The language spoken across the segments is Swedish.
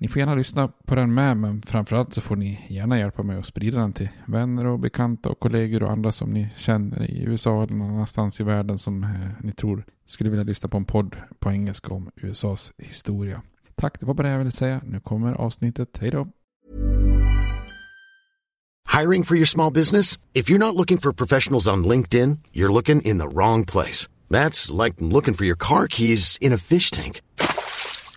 Ni får gärna lyssna på den med, men framförallt så får ni gärna hjälpa mig att sprida den till vänner och bekanta och kollegor och andra som ni känner i USA eller någon annanstans i världen som ni tror skulle vilja lyssna på en podd på engelska om USAs historia. Tack, det var bara det jag ville säga. Nu kommer avsnittet. Hej då! Hiring for your small business? If you're not looking for professionals on LinkedIn, you're looking in the wrong place. That's like looking for your car keys in a fish tank.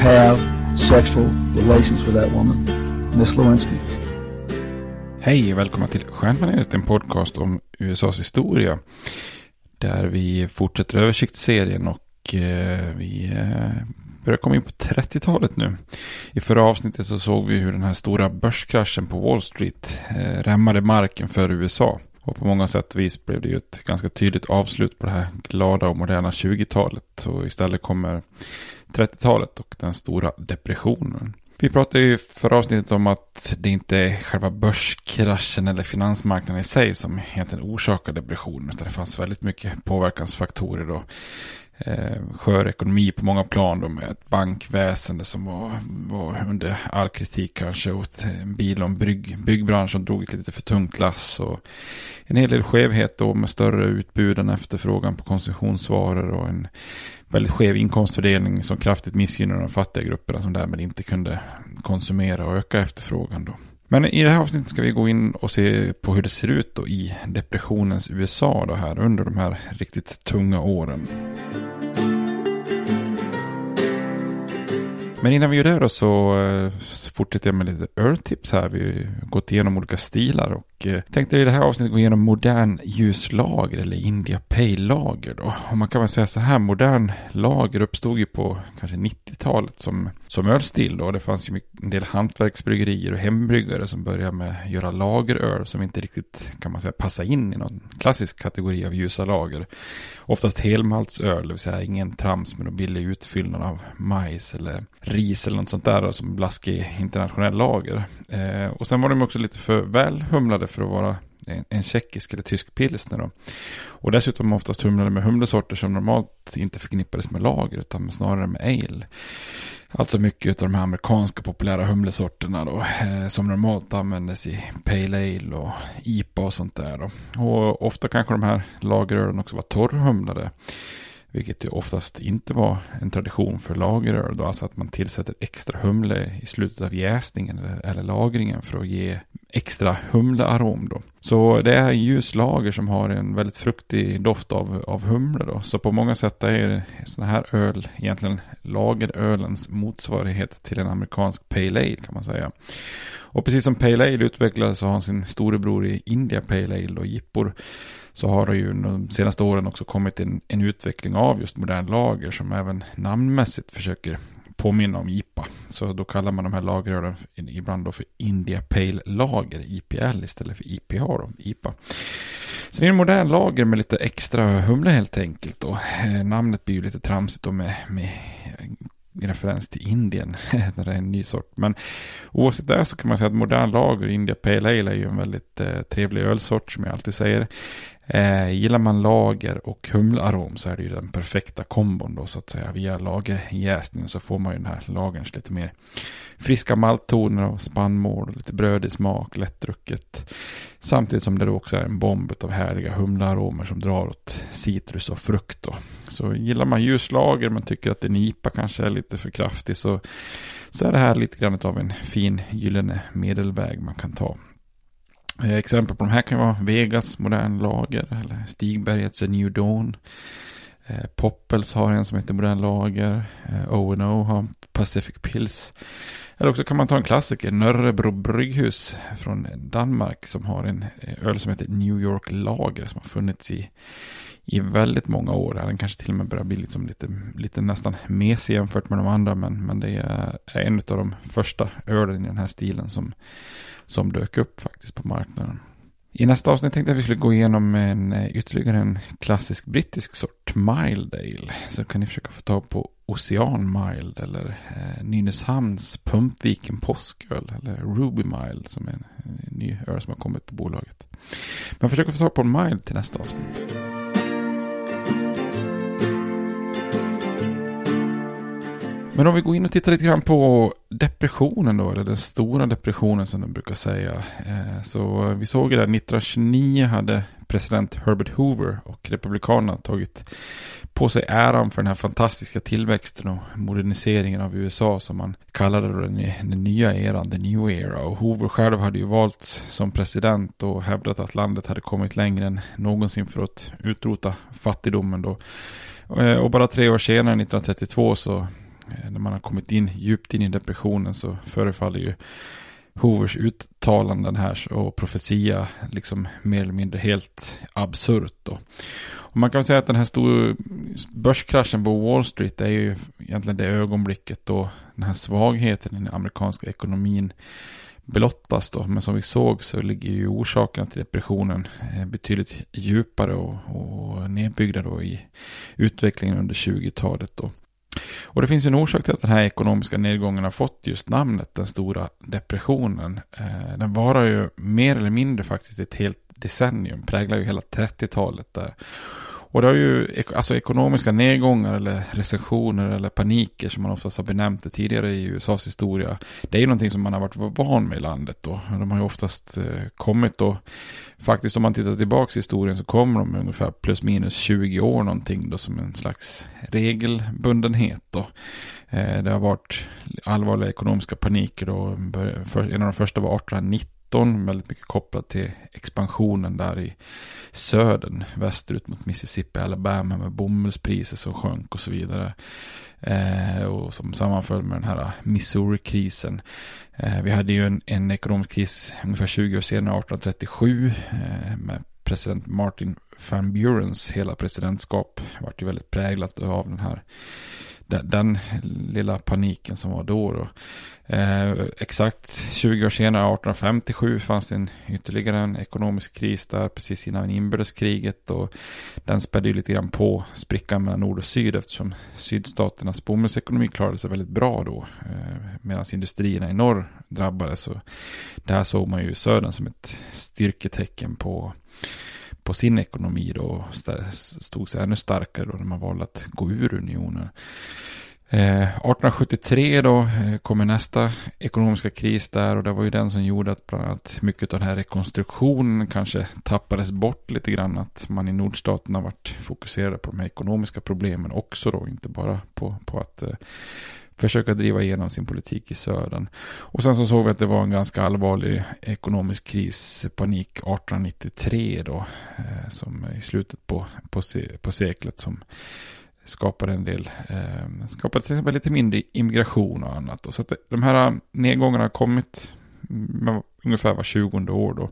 have sexual relations with that woman, Miss Lewinsky. Hej och välkomna till Stjärnbaneret, en podcast om USAs historia där vi fortsätter översiktsserien och vi börjar komma in på 30-talet nu. I förra avsnittet så såg vi hur den här stora börskraschen på Wall Street rämmade marken för USA. Och på många sätt och vis blev det ju ett ganska tydligt avslut på det här glada och moderna 20-talet. Och istället kommer 30-talet och den stora depressionen. Vi pratade ju förra avsnittet om att det inte är själva börskraschen eller finansmarknaden i sig som egentligen orsakar depressionen. Utan det fanns väldigt mycket påverkansfaktorer då. Skör ekonomi på många plan då, med ett bankväsende som var under all kritik kanske, och en bil- och byggbransch som drog ett lite för tungt lass, och en hel del skevhet då med större utbud än efterfrågan på konsumtionsvaror och en väldigt skev inkomstfördelning som kraftigt missgynnade de fattiga grupperna som därmed inte kunde konsumera och öka efterfrågan då. Men i det här avsnittet ska vi gå in och se på hur det ser ut då i depressionens USA då här under de här riktigt tunga åren. Men innan vi gör det då så fortsätter jag med lite öltips här. Vi har gått igenom olika stilar och och tänkte i det här avsnittet gå igenom modern ljuslager eller India Pale lager då. Och man kan väl säga så här, modern lager uppstod ju på kanske 90-talet som ölstil då. Det fanns ju en del hantverksbryggerier och hembryggare som började med att göra lageröl som inte riktigt kan man säga passa in i någon klassisk kategori av ljusa lager. Oftast helmaltsöl, det vill säga ingen trams med någon billig utfyllnad av majs eller ris eller något sånt där då, som blaskig internationell lager. Och sen var de också lite för väl humlade för att vara en tjeckisk eller tysk pilsner då. Och dessutom oftast humlade med humlesorter som normalt inte förknippades med lager utan snarare med ale. Alltså mycket av de här amerikanska populära humlesorterna då, som normalt användes i Pale Ale och IPA och sånt där då. Och ofta kanske de här lagerölen också var torrhumlade, vilket ju oftast inte var en tradition för lageröl då, alltså att man tillsätter extra humle i slutet av jäsningen eller lagringen för att ge extra humlearom då. Så det är en ljus lager som har en väldigt fruktig doft av humle då. Så på många sätt är sådana här öl egentligen lagerölens motsvarighet till en amerikansk Pale Ale kan man säga. Och precis som Pale Ale utvecklades så har sin storebror i India Pale Ale och jippor, så har det ju de senaste åren också kommit en utveckling av just modern lager som även namnmässigt försöker påminna om IPA. Så då kallar man de här lagerölen ibland då för India Pale Lager, IPL istället för IPA då, IPA. Så det är en modern lager med lite extra humle helt enkelt då. Namnet blir ju lite tramsigt då med referens till Indien när det är en ny sort. Men oavsett det så kan man säga att modern lager, India Pale Ale, är ju en väldigt trevlig ölsort som jag alltid säger. Gillar man lager och humlearom så är det ju den perfekta kombon då så att säga. Via lagerjäsningen så får man ju den här lagerns lite mer friska malttoner och spannmål, lite brödig smak, lättdrucket. Samtidigt som det då också är en bomb av härliga humlearomer som drar åt citrus och frukt då. Så gillar man ljuslager men tycker att en IPA kanske är lite för kraftig så är det här lite grann av en fin gyllene medelväg man kan ta. Exempel på de här kan vara Vegas modern lager eller Stigbergets New Dawn. Poppels har en som heter modern lager. O&O har Pacific Pils. Eller också kan man ta en klassiker, Nörrebro Brygghus från Danmark, som har en öl som heter New York lager som har funnits i väldigt många år. Den kanske till och med börjar bli liksom lite nästan mesig jämfört med de andra, men det är en av de första ölen i den här stilen som dök upp faktiskt på marknaden. I nästa avsnitt tänkte jag att vi skulle gå igenom ytterligare en klassisk brittisk sort, Mild Ale. Så kan ni försöka få tag på Ocean Mild eller Nynäshamns Pumpviken påsköl eller Ruby Mild som är en ny öl som har kommit på bolaget. Men försöka få tag på en Mild till nästa avsnitt. Men om vi går in och tittar lite grann på depressionen då, eller den stora depressionen som de brukar säga. Så vi såg det där 1929 hade president Herbert Hoover och republikanerna tagit på sig äran för den här fantastiska tillväxten och moderniseringen av USA som man kallade då den nya eran, the new era. Och Hoover själv hade ju valts som president och hävdat att landet hade kommit längre än någonsin för att utrota fattigdomen då. Och bara 3 år senare, 1932, så när man har kommit in djupt in i depressionen så förefaller ju Hoovers uttalanden här och profetia liksom mer eller mindre helt absurt då. Och man kan säga att den här stora börskraschen på Wall Street är ju egentligen det ögonblicket då den här svagheten i den amerikanska ekonomin blottas då. Men som vi såg så ligger ju orsakerna till depressionen betydligt djupare och nedbyggda då i utvecklingen under 20-talet då. Och det finns ju en orsak till att den här ekonomiska nedgången har fått just namnet den stora depressionen. Den varar ju mer eller mindre faktiskt ett helt decennium, präglar ju hela 30-talet där. Och det har ju alltså ekonomiska nedgångar eller recessioner eller paniker som man oftast har benämnt det tidigare i USAs historia. Det är ju någonting som man har varit van med i landet då. De har ju oftast kommit då, faktiskt om man tittar tillbaka i historien så kommer de ungefär plus minus 20 år någonting då som en slags regelbundenhet då. Det har varit allvarliga ekonomiska paniker då, en av de första var 1890. sektorn, väldigt mycket kopplat till expansionen där i södern, västerut mot Mississippi, Alabama, med bomullspriser som sjönk och så vidare. Och som sammanföll med den här Missouri-krisen. Vi hade ju en ekonomisk kris ungefär 20 år senare, 1837, med president Martin Van Burens hela presidentskap vart ju väldigt präglat av den här den lilla paniken som var då. Exakt 20 år senare, 1857, fanns det ytterligare en ekonomisk kris där precis innan inbördeskriget, och den spädde ju lite grann på sprickan mellan nord och syd, eftersom sydstaternas bomullsekonomi klarade sig väldigt bra då, medan industrierna i norr drabbades. Och det här såg man ju i södern som ett styrketecken på sin ekonomi då, stod sig ännu starkare då när man valde att gå ur unionen. 1873 då kommer nästa ekonomiska kris där, och det var ju den som gjorde att bland annat mycket av den här rekonstruktionen kanske tappades bort lite grann, att man i nordstaterna varit fokuserade på de här ekonomiska problemen också då, inte bara på att försöka driva igenom sin politik i södern. Och sen så såg vi att det var en ganska allvarlig ekonomisk kris, panik 1893 då, som i slutet på seklet, som skapade en del, skapade till exempel lite mindre immigration och annat då. Så att de här nedgångarna har kommit ungefär var 20:e år då.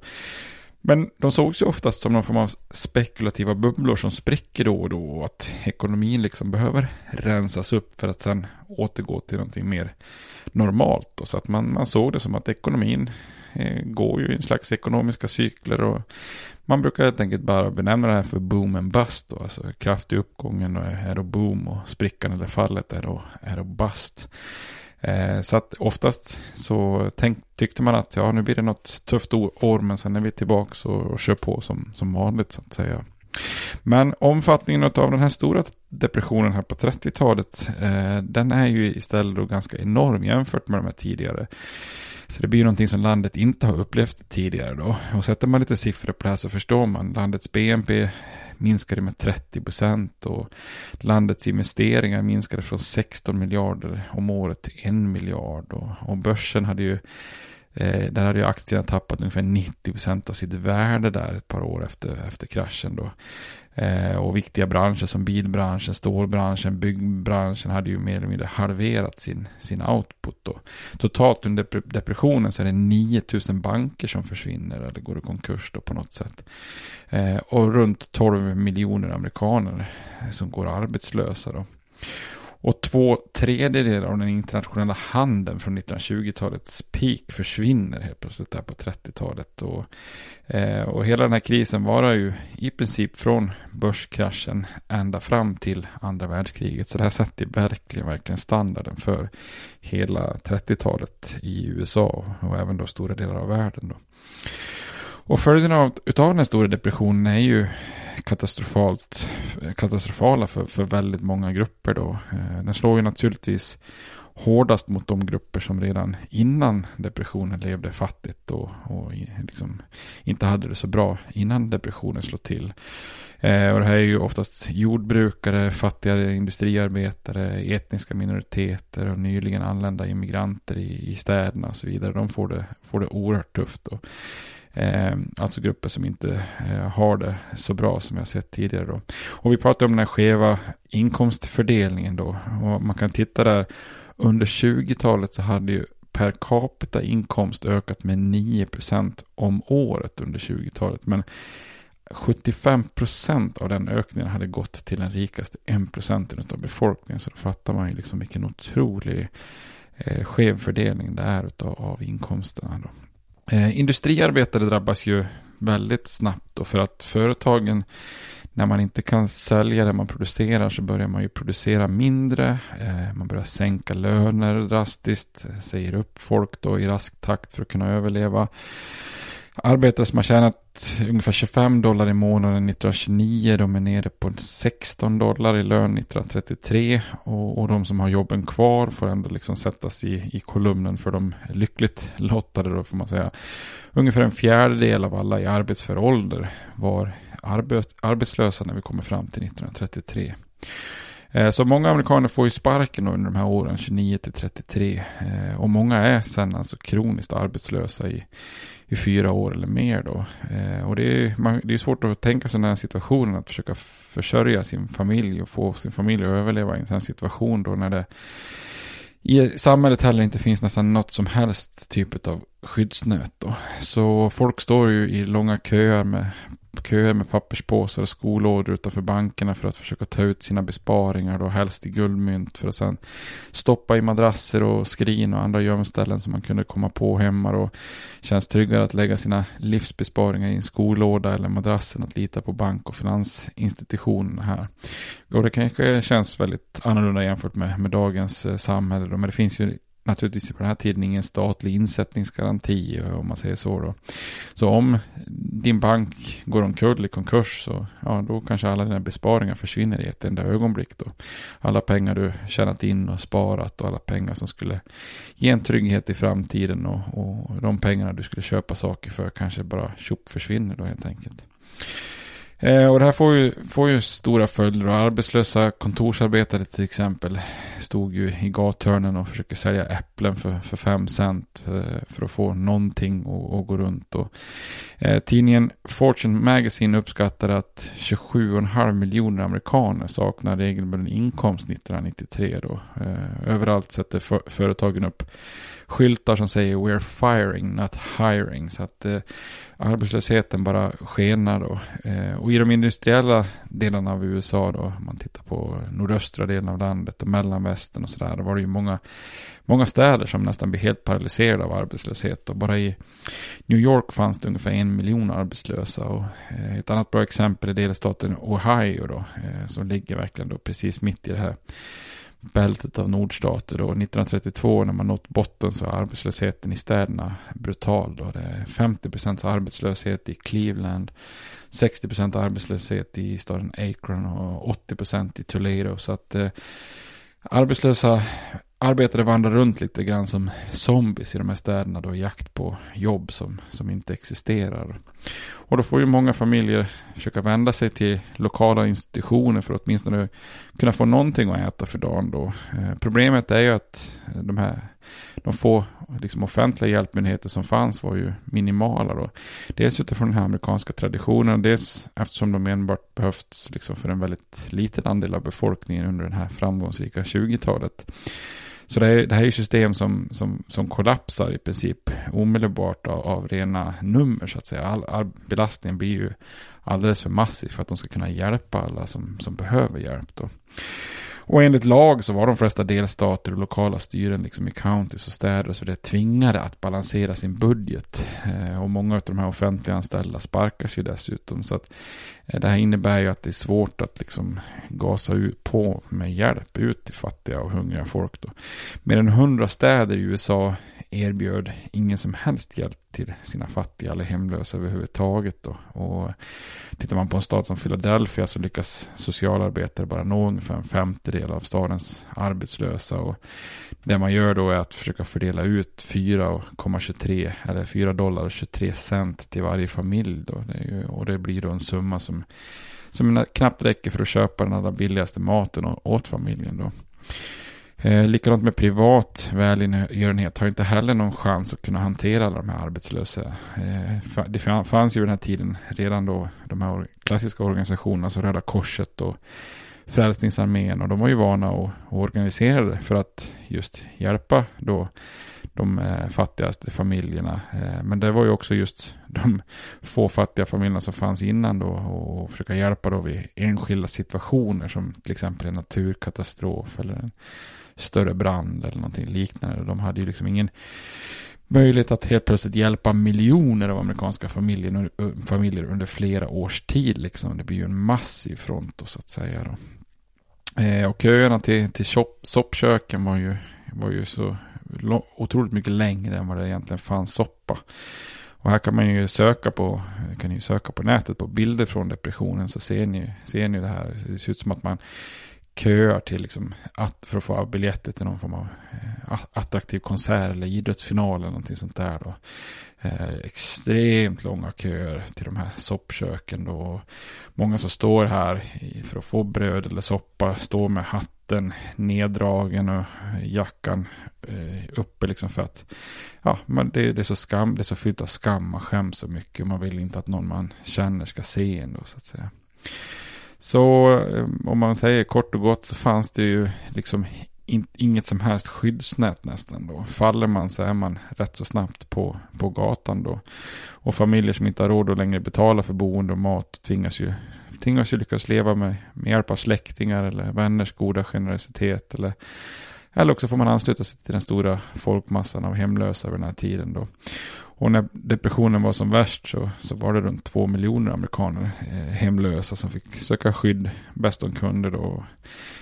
Men de sågs ju oftast som någon form av spekulativa bubblor som spricker då och då, och att ekonomin liksom behöver rensas upp för att sen återgå till någonting mer normalt. Då. Så att man såg det som att ekonomin går ju i en slags ekonomiska cykler, och man brukar helt enkelt bara benämna det här för boom and bust. Då. Alltså kraftig uppgången är då boom, och sprickan eller fallet är då bust. Så att oftast så tyckte man att ja, nu blir det något tufft år, men sen är vi tillbaka och kör på som vanligt så att säga. Men omfattningen av den här stora depressionen här på 30-talet, den är ju istället då ganska enorm jämfört med de här tidigare. Så det blir ju någonting som landet inte har upplevt tidigare då. Och sätter man lite siffror på det här så förstår man. Landets BNP minskade med 30% och landets investeringar minskade från 16 miljarder om året till 1 miljard. Och börsen hade ju, där hade ju aktierna tappat ungefär 90% av sitt värde där ett par år efter kraschen då. Och viktiga branscher som bilbranschen, stålbranschen, byggbranschen hade ju mer eller mindre halverat sin output då. Totalt under depressionen så är det 9000 banker som försvinner eller går i konkurs då på något sätt. Och runt 12 miljoner amerikaner som går arbetslösa då. Och 2/3 av den internationella handeln från 1920-talets peak försvinner helt plötsligt där på 30-talet. Och hela den här krisen varar ju i princip från börskraschen ända fram till andra världskriget. Så det här sätter verkligen standarden för hela 30-talet i USA och även då stora delar av världen då. Och följderna utav den stora depressionen är ju katastrofala för väldigt många grupper då. Den slår ju naturligtvis hårdast mot de grupper som redan innan depressionen levde fattigt och liksom inte hade det så bra innan depressionen slog till. Och det här är ju oftast jordbrukare, fattigare industriarbetare, etniska minoriteter och nyligen anlända immigranter i städerna och så vidare. De får det oerhört tufft då. Alltså grupper som inte har det så bra som jag sett tidigare då. Och vi pratade om den här skeva inkomstfördelningen då, och man kan titta där under 20-talet så hade ju per capita inkomst ökat med 9% om året under 20-talet, men 75% av den ökningen hade gått till den rikaste 1% av befolkningen, så då fattar man ju liksom vilken otrolig skev fördelning det är av inkomsterna då. Industriarbetare drabbas ju väldigt snabbt, och för att företagen, när man inte kan sälja det man producerar, så börjar man ju producera mindre, man börjar sänka löner drastiskt, säger upp folk då i rask takt för att kunna överleva. Arbetare som har tjänat ungefär $25 i månaden 1929, de är nere på $16 i lön 1933, och de som har jobben kvar får ändå liksom sättas i kolumnen för de lyckligt lottade då, får man säga. Ungefär 1/4 av alla i arbetsför ålder var arbetslösa när vi kommer fram till 1933. Så många amerikaner får ju sparken under de här åren 29-33, och många är sen alltså kroniskt arbetslösa i 4 år eller mer då. Och det är svårt att tänka sig den här situationen, att försöka försörja sin familj och få sin familj att överleva i en sån här situation då, när det i samhället heller inte finns nästan något som helst typ av skyddsnät då. Så folk står ju i långa köer med papperspåsar och skolådor utanför bankerna för att försöka ta ut sina besparingar då, helst i guldmynt, för att sedan stoppa i madrasser och skrin och andra gömställen som man kunde komma på hemma. Och känns tryggare att lägga sina livsbesparingar i en skolåda eller madrassen att lita på bank- och finansinstitutionerna här. Och det kanske känns väldigt annorlunda jämfört med dagens samhälle då, men det finns ju naturligtvis på den här tiden ingen statlig insättningsgaranti, om man säger så då. Så om din bank går omkull i konkurs, så ja, då kanske alla dina besparingar försvinner i ett enda ögonblick då. Alla pengar du tjänat in och sparat, och alla pengar som skulle ge en trygghet i framtiden, och de pengarna du skulle köpa saker för kanske bara tjopp försvinner då helt enkelt. Och det här får ju stora följder. Arbetslösa kontorsarbetare till exempel stod ju i gathörnen och försöker sälja äpplen för 5 cent för att få någonting att gå runt. Och tidningen Fortune Magazine uppskattar att 27,5 miljoner amerikaner saknar regelbunden inkomst 1993 då. Överallt sätter företagen upp skyltar som säger "We're firing, not hiring", så att arbetslösheten bara skenar då. Och i de industriella delarna av USA då, om man tittar på nordöstra delen av landet och mellanvästen och sådär, då var det ju många städer som nästan blev helt paralyserade av arbetslöshet. Och bara i New York fanns det ungefär 1 miljon arbetslösa. Och ett annat bra exempel är delstaten Ohio då, som ligger verkligen då precis mitt i det här bältet av nordstater då. 1932, när man nått botten, så är arbetslösheten i städerna brutal då. Det är 50% arbetslöshet i Cleveland, 60% arbetslöshet i staden Akron och 80% i Toledo. Så att arbetslösa arbetare vandrar runt lite grann som zombies i de här städerna då, i jakt på jobb som inte existerar. Och då får ju många familjer försöka vända sig till lokala institutioner för att åtminstone kunna få någonting att äta för dagen då. Problemet är ju att de få liksom offentliga hjälpmyndigheter som fanns var ju minimala då. Dels utifrån den här amerikanska traditionen, dels eftersom de enbart behövts liksom för en väldigt liten andel av befolkningen under den här framgångsrika 20-talet. Så det här är ju system som kollapsar i princip omedelbart av rena nummer så att säga. All belastningen blir ju alldeles för massiv för att de ska kunna hjälpa alla som behöver hjälp då. Och enligt lag så var de flesta delstater och lokala styren liksom i counties och städer så det tvingade att balansera sin budget. Och många av de här offentliga anställda sparkas ju dessutom. Så att det här innebär ju att det är svårt att liksom gasa ut på med hjälp ut till fattiga och hungriga folk då. Mer än 100 städer i USA erbjöd ingen som helst hjälp till sina fattiga eller hemlösa överhuvudtaget då. Och tittar man på en stad som Philadelphia så lyckas socialarbetare bara nå ungefär 1/5 av stadens arbetslösa. Och det man gör då är att försöka fördela ut $4.23 till varje familj då. Och det blir då en summa som knappt räcker för att köpa den allra billigaste maten åt familjen då. Likadant med privat välgörenhet har inte heller någon chans att kunna hantera alla de här arbetslösa. Det fanns ju den här tiden redan då de här klassiska organisationerna som Röda Korset och Frälsningsarmén, och de var ju vana och organiserade för att just hjälpa då de fattigaste familjerna. Men det var ju också just de få fattiga familjerna som fanns innan då, och försöka hjälpa då vid enskilda situationer som till exempel en naturkatastrof eller en större brand eller någonting liknande. De hade ju liksom ingen möjlighet att helt plötsligt hjälpa miljoner av amerikanska familjer under flera års tid liksom. Det blir ju en massiv front då, så att säga då. Och köerna till soppköken var ju så otroligt mycket längre än vad det egentligen fanns soppa. Och här kan man ju söka på nätet på bilder från depressionen, så ser ni det här. Det ser ut som att man köar till liksom för att få biljetter till någon form av attraktiv konsert eller idrottsfinal eller någonting sånt där då. Extremt långa köer till de här soppköken då. Många som står här för att få bröd eller soppa står med hatt hatten neddragen och jackan uppe liksom, för att ja, men det är så skam, det är så fyllt av skam och skäm så mycket. Man vill inte att någon man känner ska se ändå, så att säga. Så om man säger kort och gott, så fanns det ju liksom inget som helst skyddsnät nästan då. Faller man så är man rätt så snabbt på gatan då. Och familjer som inte har råd att längre betala för boende och mat tvingas ju lyckas leva med hjälp av släktingar eller vänners goda generositet. Eller också får man ansluta sig till den stora folkmassan av hemlösa vid den här tiden då. Och när depressionen var som värst så var det runt 2 miljoner amerikaner hemlösa som fick söka skydd bäst de kunde då.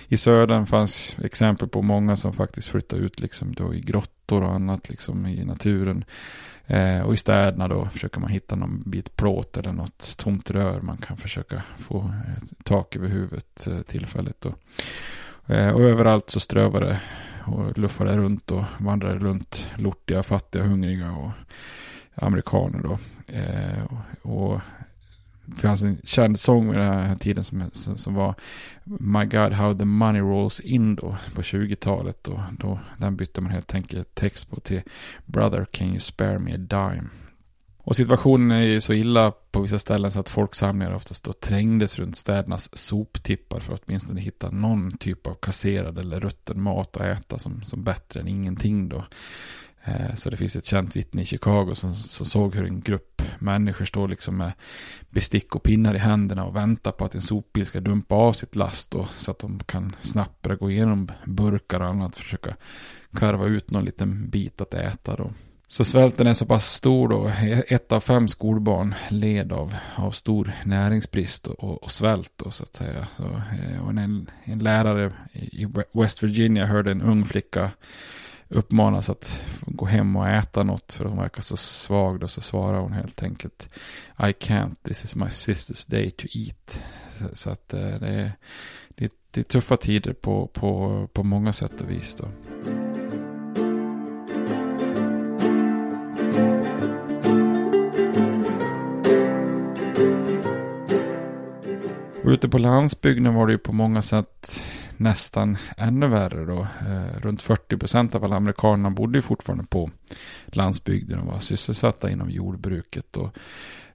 I södern fanns exempel på många som faktiskt flyttade ut liksom då i grottor och annat liksom i naturen. Och i städerna då försöker man hitta någon bit plåt eller något tomt rör man kan försöka få tak över huvudet tillfälligt då. Och överallt så strövade och luffade runt och vandrade runt lortiga, fattiga, hungriga och amerikaner då. Och det fanns en känd sång vid den här tiden som var My God How the Money Rolls In då, på 20-talet. Då den bytte man helt enkelt text på till Brother Can You Spare Me A Dime. Och situationen är ju så illa på vissa ställen så att folksamlingar oftast då trängdes runt städernas soptippar för att åtminstone hitta någon typ av kasserad eller rutten mat att äta som bättre än ingenting då. Så det finns ett känt vittne i Chicago som såg hur en grupp människor står liksom med bestick och pinnar i händerna och väntar på att en sopbil ska dumpa av sitt last då, så att de kan snabbare gå igenom burkar och annat och försöka karva ut någon liten bit att äta då. Så svälten är så pass stor då. 1 av 5 skolbarn led av stor näringsbrist och svält då, så att säga. Och en lärare i West Virginia hörde en ung flicka uppmanas att gå hem och äta något för hon verkar så svag då, så svarar hon helt enkelt I can't, this is my sister's day to eat. Så att det är tuffa tider på många sätt och vis då. Och ute på landsbygden var det ju på många sätt nästan ännu värre då. Runt 40% av alla amerikanerna bodde ju fortfarande på landsbygden och var sysselsatta inom jordbruket. Och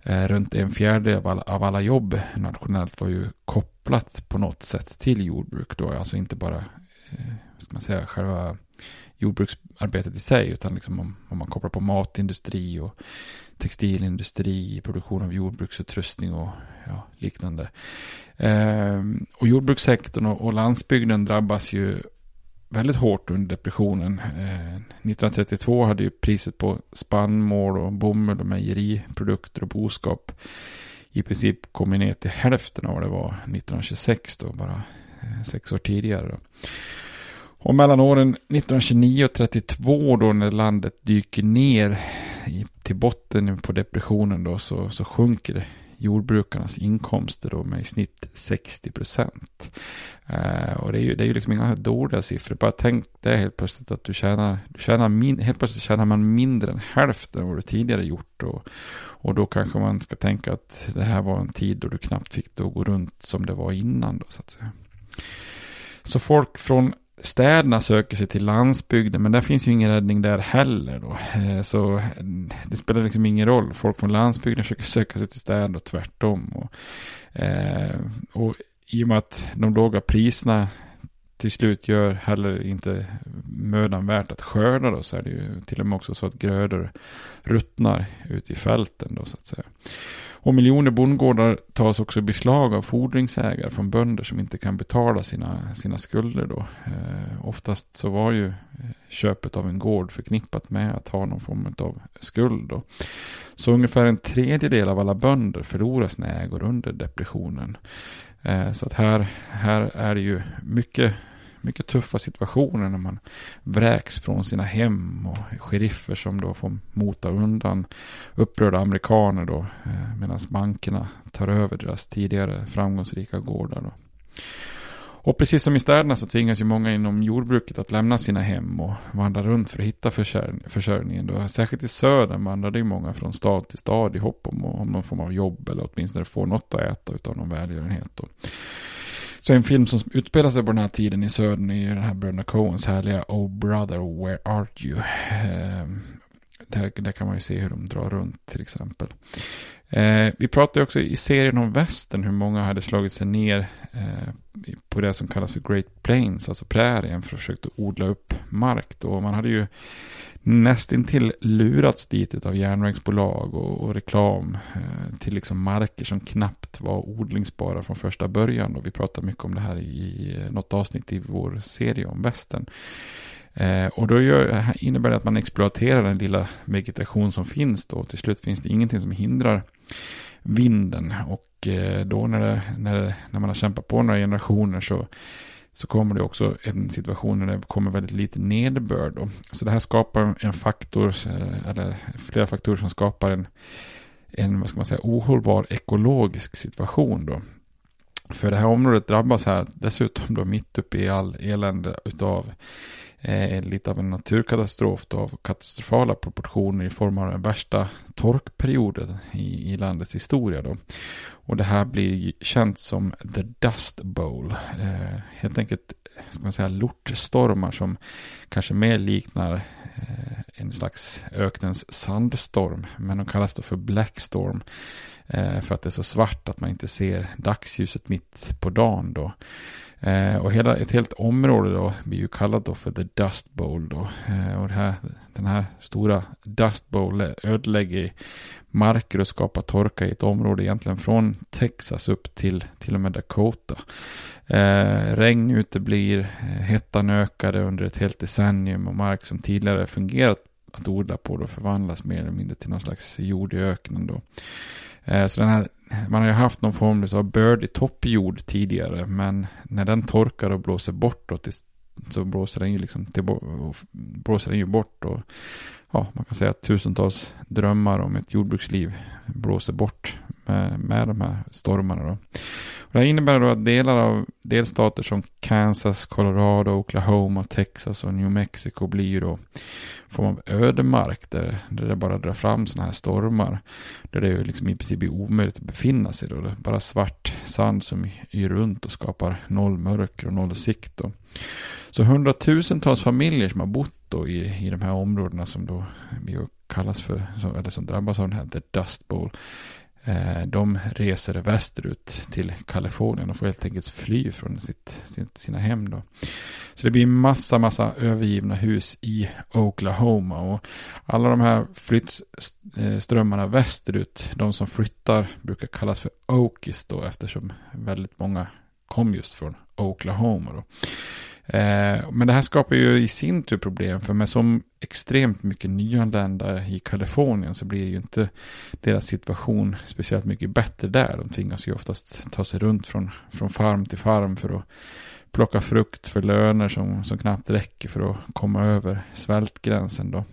runt 1/4 av alla jobb nationellt var ju kopplat på något sätt till jordbruk då. Alltså inte bara ska man säga, själva jordbruksarbetet i sig, utan liksom om man kopplar på matindustri och textilindustri, produktion av jordbruksutrustning och ja, liknande. Och jordbrukssektorn och landsbygden drabbas ju väldigt hårt under depressionen. 1932 hade ju priset på spannmål och bomull och mejeriprodukter och boskap i princip kommit ner till hälften av vad det var 1926 då, bara 6 år tidigare då. Och mellan åren 1929 och 1932 då, när landet dyker ner till botten på depressionen då, så sjunker jordbrukarnas inkomster då med i snitt 60%. Och det är ju liksom inga dåliga siffror. Bara tänk det helt plötsligt att helt plötsligt tjänar man mindre än hälften av vad du tidigare gjort. Och då kanske man ska tänka att det här var en tid då du knappt fick då gå runt som det var innan då, så att säga. Så folk från städerna söker sig till landsbygden, men där finns ju ingen räddning där heller då. Så det spelar liksom ingen roll. Folk från landsbygden försöker söka sig till städer och tvärtom. Och i och med att de låga priserna till slut gör heller inte mödan värt att skörda då, så är det ju till och med också så att grödor ruttnar ute i fälten då, så att säga. Och miljoner bondgårdar tas också beslag av fordringsägare från bönder som inte kan betala sina skulder då. Oftast så var ju köpet av en gård förknippat med att ha någon form av skuld då. Så ungefär 1/3 av alla bönder förlorar sina ägor under depressionen. Så att här är det ju mycket, mycket tuffa situationer när man vräks från sina hem och sheriffer som då får mota undan upprörda amerikaner då, medan bankerna tar över deras tidigare framgångsrika gårdar då. Och precis som i städerna så tvingas ju många inom jordbruket att lämna sina hem och vandra runt för att hitta försörjningen då. Särskilt i södern vandrade ju många från stad till stad i hopp om någon form av jobb eller åtminstone få något att äta utav någon välgörenhet då. Så en film som utspelar sig på den här tiden i södern är den här Bröderna Coens härliga Oh Brother, Where Art You? Där kan man ju se hur de drar runt till exempel. Vi pratade också i serien om västern hur många hade slagit sig ner på det som kallas för Great Plains, alltså prärien, för att försöka odla upp mark. Då. Man hade ju nästintill lurats dit av järnvägsbolag och reklam till liksom marker som knappt var odlingsbara från första början. Och vi pratade mycket om det här i något avsnitt i vår serie om västern. Och då innebär det att man exploaterar den lilla vegetation som finns då. Till slut finns det ingenting som hindrar vinden, och då när man har kämpat på några generationer så kommer det också en situation där det kommer väldigt lite nederbörd då. Så det här skapar en faktor, eller flera faktorer som skapar en vad ska man säga, ohållbar ekologisk situation då. För det här området drabbas här dessutom då mitt uppe i all elände utav lite av en naturkatastrof av katastrofala proportioner i form av den värsta torkperioden i landets historia då. Och det här blir känt som The Dust Bowl. Helt enkelt, ska man säga, lortstormar som kanske mer liknar en slags öknens sandstorm, men de kallas då för Black Storm för att det är så svart att man inte ser dagsljuset mitt på dagen då. Och ett helt område då blir ju kallat då för The Dust Bowl då. Och den här stora Dust Bowl ödelägger marker och skapar torka i ett område egentligen från Texas upp till och med Dakota. Regn uteblir, hettan ökade under ett helt decennium och mark som tidigare fungerat att odla på då förvandlas mer eller mindre till någon slags jord i öknen då. Så man har ju haft någon form av bördig toppjord tidigare, men när den torkar och blåser bortåt så blåser den ju bort. Och, ja, man kan säga att tusentals drömmar om ett jordbruksliv blåser bort med de här stormarna då. Och det här innebär då att delar av delstater som Kansas, Colorado, Oklahoma, Texas och New Mexico blir ju då form av ödemark där det bara drar fram sådana här stormar. Där det ju liksom i princip är omöjligt att befinna sig då. Det är bara svart sand som är runt och skapar noll mörker och noll sikt då. Så hundratusentals familjer som har bott då i de här områdena som då kallas för, eller som drabbas av den här The Dust Bowl. De reser västerut till Kalifornien och får helt enkelt fly från sina hem då. Så det blir massa övergivna hus i Oklahoma, och alla de här flyttströmmarna västerut, de som flyttar brukar kallas för Okies då, eftersom väldigt många kom just från Oklahoma då. Men det här skapar ju i sin tur problem, för med så extremt mycket nyanlända i Kalifornien så blir ju inte deras situation speciellt mycket bättre där. De tvingas ju oftast ta sig runt från farm till farm för att plocka frukt för löner som knappt räcker för att komma över svältgränsen då.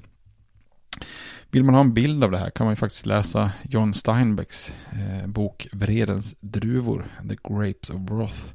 Vill man ha en bild av det här kan man ju faktiskt läsa John Steinbecks bok Vredens druvor, The Grapes of Wrath,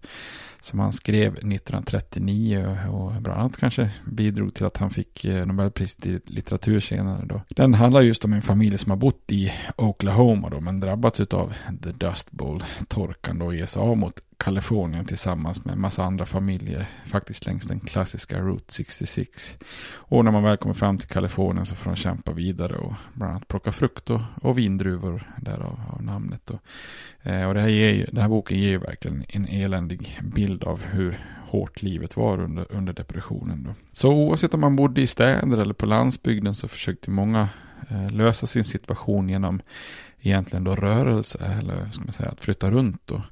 som han skrev 1939 och bland annat kanske bidrog till att han fick Nobelpriset i litteratur senare då. Den handlar just om en familj som har bott i Oklahoma då, men drabbats av The Dust Bowl, torkan då, ger sig av mot Kalifornien tillsammans med en massa andra familjer, faktiskt längs den klassiska Route 66. Och när man väl kommer fram till Kalifornien så får de kämpa vidare och bland annat plocka frukt och vindruvor, därav av namnet då. Och den här boken ger ju verkligen en eländig bild av hur hårt livet var under depressionen då. Så oavsett om man bodde i städer eller på landsbygden så försökte många lösa sin situation genom egentligen då rörelse, eller ska man säga, att flytta runt då.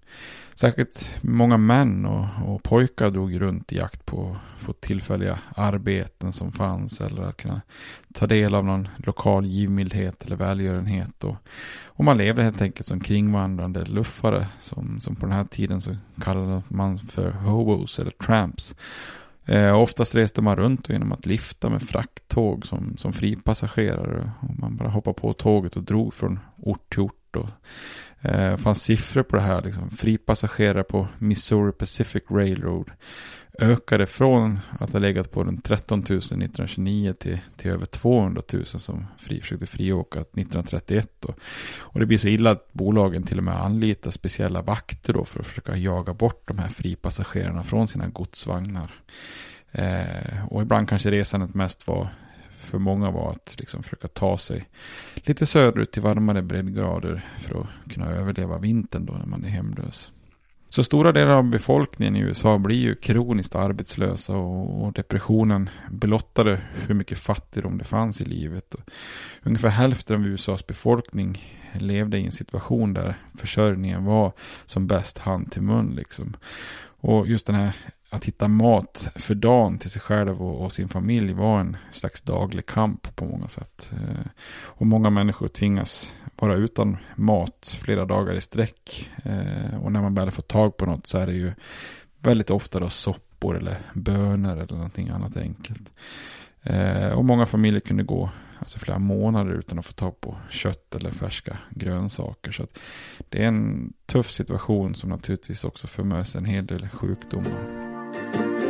Särskilt många män och pojkar drog runt i jakt på att få tillfälliga arbeten som fanns, eller att kunna ta del av någon lokal givmildhet eller välgörenhet då. Och man levde helt enkelt som kringvandrande luffare som på den här tiden så kallade man för hobos eller tramps. Oftast reste man runt genom att lifta med frakttåg som fripassagerare, och man bara hoppade på tåget och drog från ort till ort bort. Och fanns siffror på det här. Liksom. Fri passagerare på Missouri Pacific Railroad ökade från att ha legat på den 13 000 1929 till över 200 000 som försökte friåka 1931. Och det blir så illa att bolagen till och med anlitar speciella vakter då för att försöka jaga bort de här fripassagerarna från sina godsvagnar. Och ibland kanske resandet mest var för många var att liksom försöka ta sig lite söderut till varmare breddgrader för att kunna överleva vintern då när man är hemlös. Så stora delar av befolkningen i USA blir ju kroniskt arbetslösa och depressionen blottade hur mycket fattigdom det fanns i livet. Ungefär hälften av USAs befolkning levde i en situation där försörjningen var som bäst hand till mun liksom. Och just den här att hitta mat för dagen till sig själv och sin familj var en slags daglig kamp på många sätt. Och många människor tvingas vara utan mat flera dagar i sträck. Och när man väl får tag på något så är det ju väldigt ofta då soppor eller bönor eller någonting annat enkelt. Och många familjer kunde gå flera månader utan att få tag på kött eller färska grönsaker. Så att det är en tuff situation som naturligtvis också för med sig en hel del sjukdomar.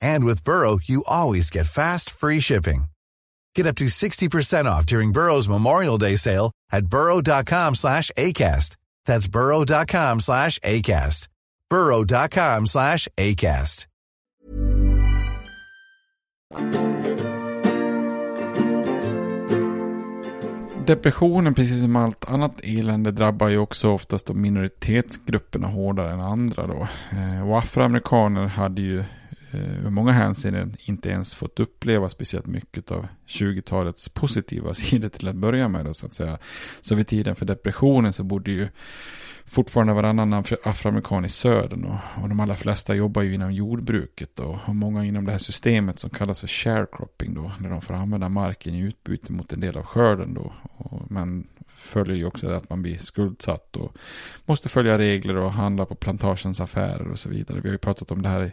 And with Burrow, you always get fast, free shipping. Get up to 60% off during Burrow's Memorial Day sale at burrow.com/ACAST. That's burrow.com/ACAST. burrow.com/ACAST. Depressionen, precis som allt annat elände, drabbar ju också oftast de minoritetsgrupperna hårdare än andra då. Och afroamerikaner hade ju i många hänseenden inte ens fått uppleva speciellt mycket av 20-talets positiva sidor till att börja med då, så att säga. Så vid tiden för depressionen så borde ju fortfarande varannan afroamerikan i södern och de allra flesta jobbar ju inom jordbruket då, och många inom det här systemet som kallas för sharecropping då, när de får använda marken i utbyte mot en del av skörden då, men följer ju också att man blir skuldsatt och måste följa regler och handla på plantagens affärer och så vidare. Vi har ju pratat om det här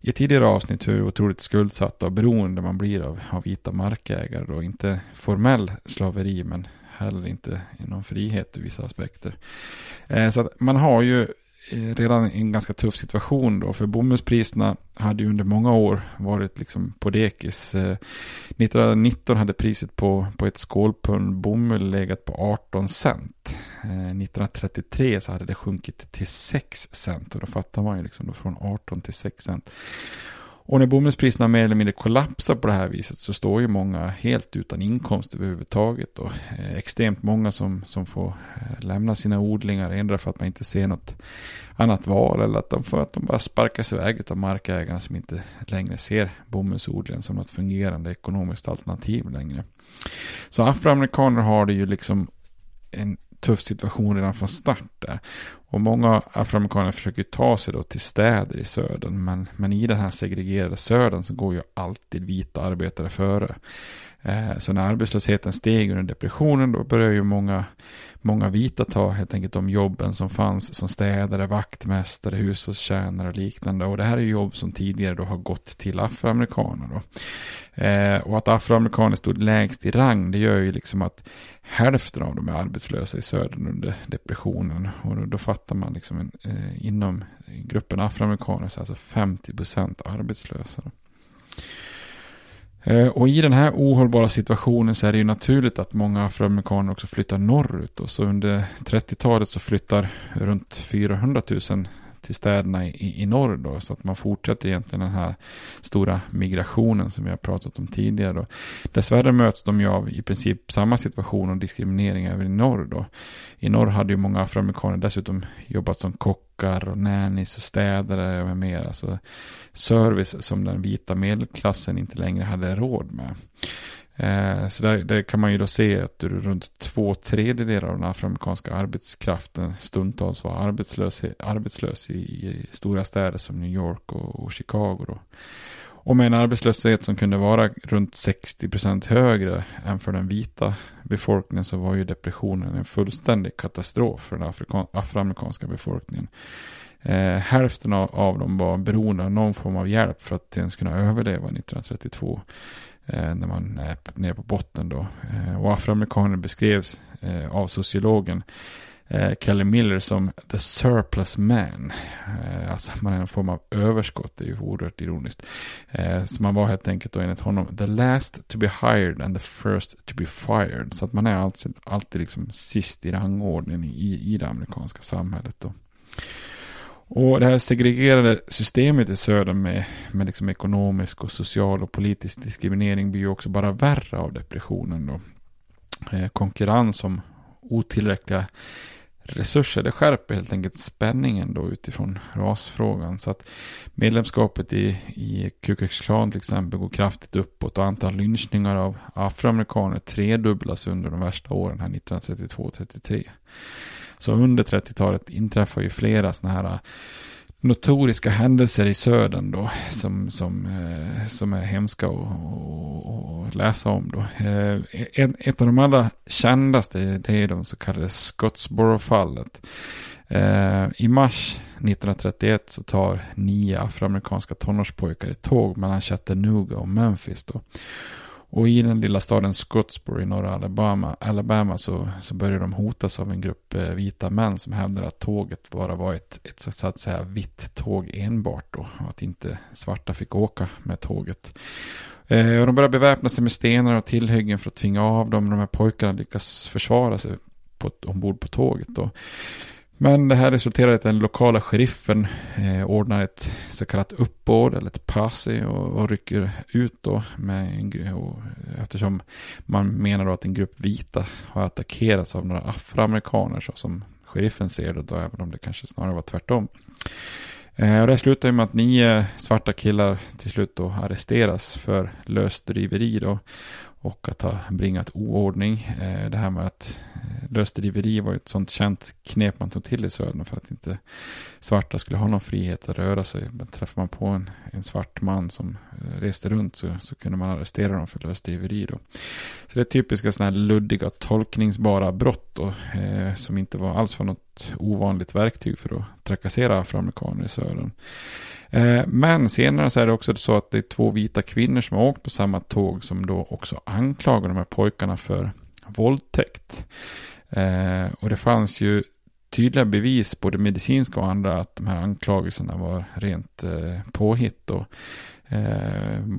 i tidigare avsnitt hur otroligt skuldsatta och beroende man blir av vita markägare då, inte formell slaveri men heller inte någon frihet i vissa aspekter. Så att man har ju redan en ganska tuff situation då, för bomullspriserna hade ju under många år varit liksom på dekis. 1919 hade priset på ett skålpund bomull legat på 18 cent. 1933 så hade det sjunkit till 6 cent och då fattar man ju liksom då från 18 till 6 cent. Och när bomullspriserna mer eller mindre kollapsar på det här viset så står ju många helt utan inkomst överhuvudtaget. Och extremt många som får lämna sina odlingar ändra för att man inte ser något annat val eller för att de bara sparkas iväg av markägarna som inte längre ser bomullsodlingen som något fungerande ekonomiskt alternativ längre. Så afroamerikaner har det ju liksom en tuff situation redan från start där. Och många afroamerikaner försöker ta sig då till städer i södern, men i den här segregerade södern så går ju alltid vita arbetare före. Så när arbetslösheten steg under depressionen då började ju många vita ta helt enkelt de jobben som fanns som städare, vaktmästare, hushållstjänare och liknande. Och det här är ju jobb som tidigare då har gått till afroamerikaner då. Och att afroamerikaner stod lägst i rang, det gör ju liksom att hälften av dem är arbetslösa i södern under depressionen. Och då fattar man liksom inom gruppen afroamerikaner så är alltså 50% arbetslösa då. Och i den här ohållbara situationen så är det ju naturligt att många afroamerikaner också flyttar norrut. Och så under 30-talet så flyttar runt 400 000 till städerna i norr då, så att man fortsätter egentligen den här stora migrationen som vi har pratat om tidigare då. Dessvärre möts de ju av i princip samma situation och diskriminering även i norr då. I norr hade ju många afroamerikaner dessutom jobbat som kockar och nannies och städare och mer, alltså service som den vita medelklassen inte längre hade råd med. Så där kan man ju då se att runt 2/3 av den afroamerikanska arbetskraften stundtals var arbetslös i stora städer som New York och Chicago då. Och med en arbetslöshet som kunde vara runt 60% högre än för den vita befolkningen, så var ju depressionen en fullständig katastrof för den afroamerikanska befolkningen. Hälften av dem var beroende av någon form av hjälp för att ens kunna överleva 1932. När man är nere på botten då. Och afroamerikaner beskrevs av sociologen Kelly Miller som the surplus man. Alltså man är en form av överskott, det är ju oerhört ironiskt. Så man var helt enkelt då enligt honom the last to be hired and the first to be fired. Så att man är alltid liksom sist i rangordningen i det amerikanska samhället då. Och det här segregerade systemet i söder med liksom ekonomisk och social och politisk diskriminering blir ju också bara värre av depressionen då. Konkurrens om otillräckliga resurser, det skärper helt enkelt spänningen då utifrån rasfrågan, så att medlemskapet i Ku Klux Klan till exempel går kraftigt uppåt och antal lynchningar av afroamerikaner tredubblas under de värsta åren här 1932-33. Så under 30-talet inträffar ju flera sådana här notoriska händelser i södern då som är hemska att läsa om då. Ett av de allra kändaste, det är de så kallade Scottsboro-fallet. I mars 1931 så tar 9 afroamerikanska tonårspojkar ett tåg mellan Chattanooga och Memphis då. Och i den lilla staden Scottsboro i norra Alabama så börjar de hotas av en grupp vita män som hävdar att tåget bara var ett så att säga vitt tåg enbart då, och att inte svarta fick åka med tåget. Och de börjar beväpna sig med stenar och tillhyggen för att tvinga av dem. De här pojkarna lyckas försvara sig ombord på tåget då. Men det här resulterar i att den lokala sheriffen ordnar ett så kallat uppbåd eller ett posse och rycker ut då eftersom man menar då att en grupp vita har attackerats av några afroamerikaner, så som sheriffen ser det då, även om det kanske snarare var tvärtom. Och det slutar med att 9 svarta killar till slut då arresteras för lösdriveri då, och att ha bringat oordning. Det här med att lösdriveri var ju ett sånt känt knep man tog till i södern för att inte svarta skulle ha någon frihet att röra sig. Men träffar man på en svart man som reste runt så kunde man arrestera dem för lösdriveri då. Så det är typiska sådana här luddiga, tolkningsbara brott då, som inte var alls för något ovanligt verktyg för att trakassera afroamerikaner i södern. Men senare så är det också så att det är 2 vita kvinnor som har åkt på samma tåg som då också anklagar de här pojkarna för våldtäkt. Och det fanns ju tydliga bevis, både medicinska och andra, att de här anklagelserna var rent påhitt.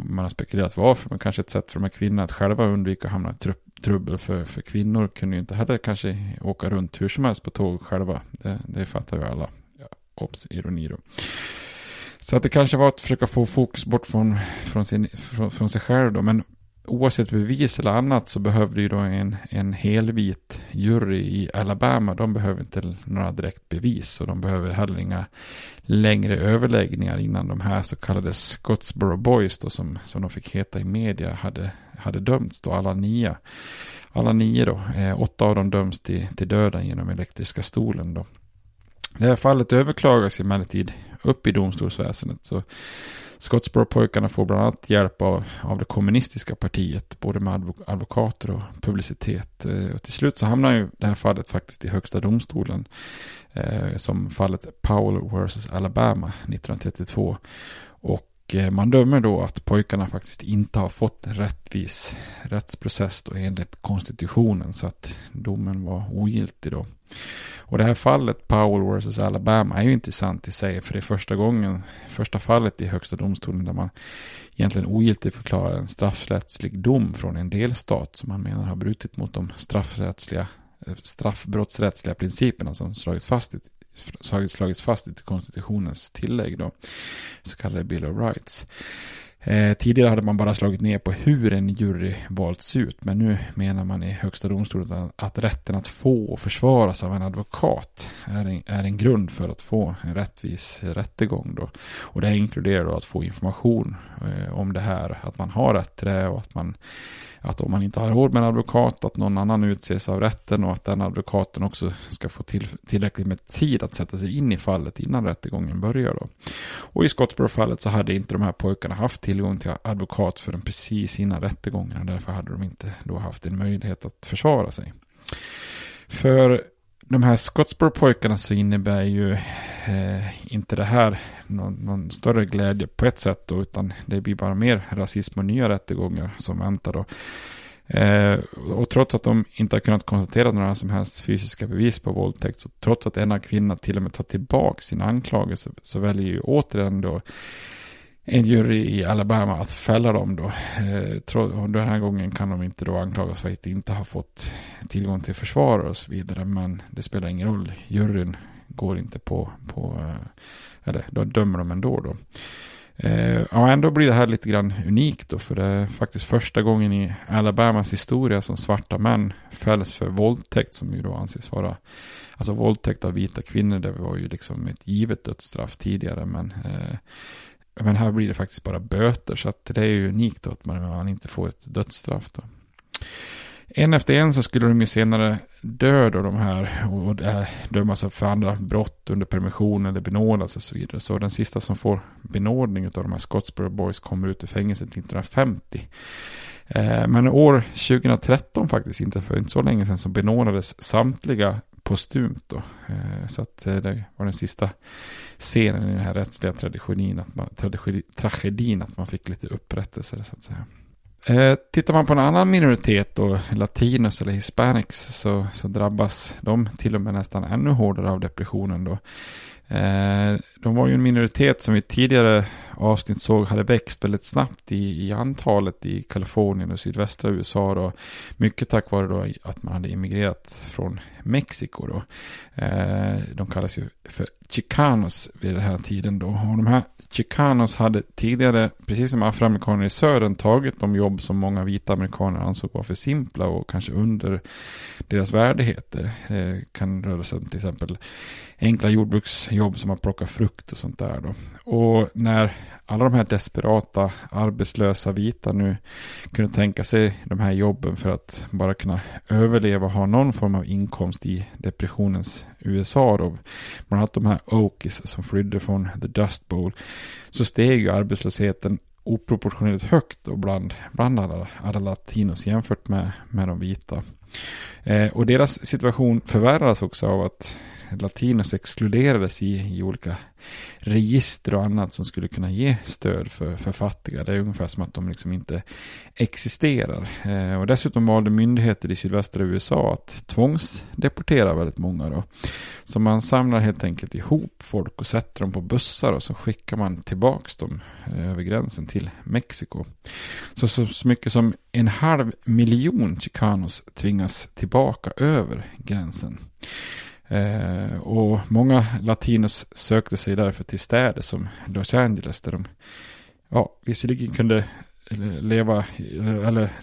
Man har spekulerat varför, men kanske ett sätt för de här kvinnorna att själva undvika att hamna i trubbel. För kvinnor kunde ju inte heller kanske åka runt hur som helst på tåg själva. Det fattar ju alla. Ja, ops, ironi då. Så att det kanske var att försöka få fokus bort från sig själv då. Men oavsett bevis eller annat så behövde ju då en helvit jury i Alabama. De behöver inte några direkt bevis, och de behöver heller inga längre överläggningar innan de här så kallade Scottsboro Boys då, som de fick heta i media, hade dömts då, alla nio då. 8 av dem döms till döden genom elektriska stolen då. Det här fallet överklagas emellertid upp i domstolsväsendet, så Scottsboro-pojkarna får bland annat hjälp av det kommunistiska partiet, både med advokater och publicitet. Och till slut så hamnar ju det här fallet faktiskt i högsta domstolen, som fallet Powell versus Alabama 1932. Och man dömer då att pojkarna faktiskt inte har fått en rättvis rättsprocess då, enligt konstitutionen, så att domen var ogiltig då. Och det här fallet, Powell versus Alabama, är ju intressant i sig, för det är första fallet i högsta domstolen där man egentligen ogiltigt förklarar en straffrättslig dom från en delstat som man menar har brutit mot de straffbrottsrättsliga principerna som slagits fast i slagits fast i konstitutionens tillägg då, så kallade Bill of Rights. Tidigare hade man bara slagit ner på hur en jury valts ut, men nu menar man i högsta domstolen att rätten att få och försvaras av en advokat är en grund för att få en rättvis rättegång då. Och det inkluderar då att få information om det här, att man har rätt till det, och att om man inte har råd med en advokat, att någon annan utses av rätten, och att den advokaten också ska få tillräckligt med tid att sätta sig in i fallet innan rättegången börjar då. Och i Scottsboro-fallet så hade inte de här pojkarna haft tillgång till advokat förrän precis innan rättegången, och därför hade de inte då haft en möjlighet att försvara sig. För de här Scottsboro-pojkarna så innebär ju inte det här någon större glädje på ett sätt då, utan det blir bara mer rasism och nya rättegångar som väntar då. Och trots att de inte har kunnat konstatera några som helst fysiska bevis på våldtäkt, så trots att ena kvinna till och med tar tillbaka sin anklagelse, så väljer ju återigen då en jury i Alabama att fälla dem då. Den här gången kan de inte då anklagas för att inte ha fått tillgång till försvarare och så vidare, men det spelar ingen roll. Juryn går inte på eller då dömer de ändå då. Ja, ändå blir det här lite grann unikt då, för det är faktiskt första gången i Alabamas historia som svarta män fälls för våldtäkt, som ju då anses vara, alltså våldtäkt av vita kvinnor, det var ju liksom ett givet dödsstraff tidigare, men här blir det faktiskt bara böter, så att det är ju unikt då, att man inte får ett dödsstraff då. En efter en så skulle de ju senare dö då, de här, och dömas för andra brott under permission eller benådas och så vidare. Så den sista som får benådning av de här Scottsboro Boys kommer ut ur fängelset 1950. Men år 2013 faktiskt, inte för inte så länge sedan, så benådades samtliga postumt då. Så att det var den sista scenen i den här rättsliga tragedin att man fick lite upprättelse så att säga. Tittar man på en annan minoritet då, latinos eller hispanics, så drabbas de till och med nästan ännu hårdare av depressionen då. De var ju en minoritet som vi tidigare avsnitt såg hade växt väldigt snabbt i antalet i Kalifornien och sydvästra USA då, mycket tack vare då att man hade emigrerat från Mexiko då. De kallas ju för Chicanos vid den här tiden då, och de här Chicanos hade tidigare, precis som afroamerikaner i södern, tagit de jobb som många vita amerikaner ansåg vara för simpla och kanske under deras värdighet. Det kan röra sig om till exempel enkla jordbruksjobb som att plocka frukt och sånt där då. Och när alla de här desperata arbetslösa vita nu kunde tänka sig de här jobben för att bara kunna överleva och ha någon form av inkomst i depressionens USA då, bland annat de här Okies som flydde från The Dust Bowl, så steg ju arbetslösheten oproportionerligt högt och bland alla latinos jämfört med de vita. Och deras situation förvärrades också av att latinos exkluderades i olika register och annat som skulle kunna ge stöd för fattiga. Det är ungefär som att de liksom inte existerar. Och dessutom valde myndigheter i sydvästra USA att tvångsdeportera väldigt många då. Så man samlar helt enkelt ihop folk och sätter dem på bussar, och så skickar man tillbaks dem över gränsen till Mexiko. Så mycket som 500,000 chicanos tvingas tillbaka över gränsen. Och många latinos sökte sig därför till städer som Los Angeles, där de visserligen kunde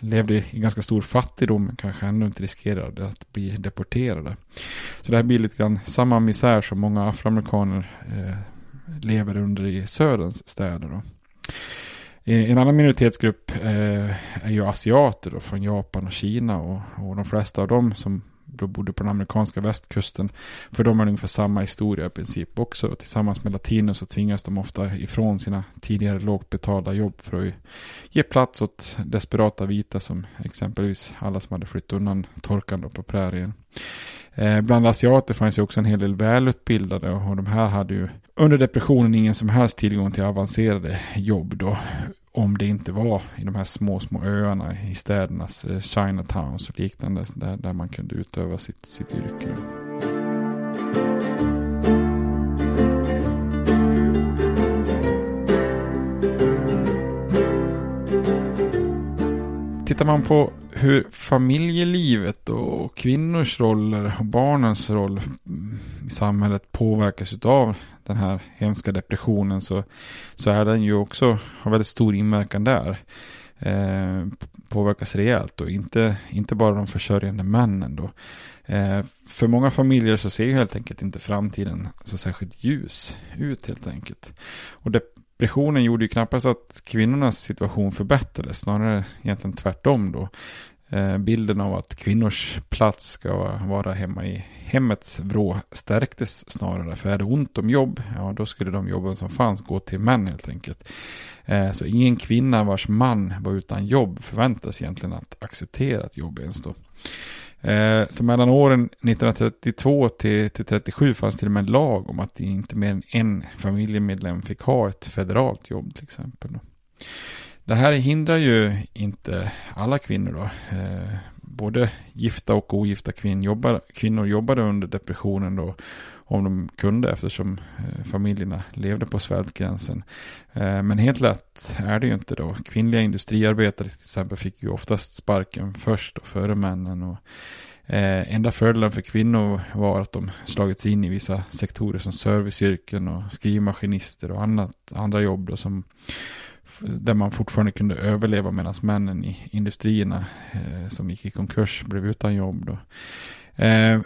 levde i ganska stor fattigdom, men kanske ändå inte riskerade att bli deporterade. Så det här blir lite grann samma misär som många afroamerikaner lever under i söderns städer då. En annan minoritetsgrupp är ju asiater då, från Japan och Kina, och de flesta av dem som då bodde på den amerikanska västkusten, för de har ungefär samma historia i princip också då. Tillsammans med latinos så tvingas de ofta ifrån sina tidigare lågt betalda jobb för att ge plats åt desperata vita, som exempelvis alla som hade flytt undan torkan då på prärien. Bland asiater fanns ju också en hel del välutbildade, och de här hade ju under depressionen ingen som helst tillgång till avancerade jobb då, om det inte var i de här små öarna i städernas Chinatowns och liknande, där man kunde utöva sitt yrke. Tittar man på hur familjelivet och kvinnors roller och barnens roll i samhället påverkas utav den här hemska depressionen, så är den ju också, har väldigt stor inverkan där. Påverkas rejält och inte bara de försörjande männen då. För många familjer så ser helt enkelt inte framtiden så särskilt ljus ut helt enkelt. Och depressionen gjorde ju knappast att kvinnornas situation förbättrades, snarare egentligen tvärtom då. Bilden av att kvinnors plats ska vara hemma i hemmets vrå stärktes snarare. För är det ont om jobb, ja då skulle de jobben som fanns gå till män helt enkelt. Så ingen kvinna vars man var utan jobb förväntas egentligen att acceptera ett jobb ens då. Så mellan åren 1932 till 37 fanns till och med en lag om att inte mer än en familjemedlem fick ha ett federalt jobb till exempel då. Det här hindrar ju inte alla kvinnor då. Både gifta och ogifta kvinnor jobbade under depressionen då om de kunde, eftersom familjerna levde på svältgränsen. Men helt lätt är det ju inte då. Kvinnliga industriarbetare till exempel fick ju oftast sparken först och före männen. Och enda fördelen för kvinnor var att de slagits in i vissa sektorer som serviceyrken och skrivmaskinister och andra jobb då, som där man fortfarande kunde överleva, medan männen i industrierna som gick i konkurs blev utan jobb då.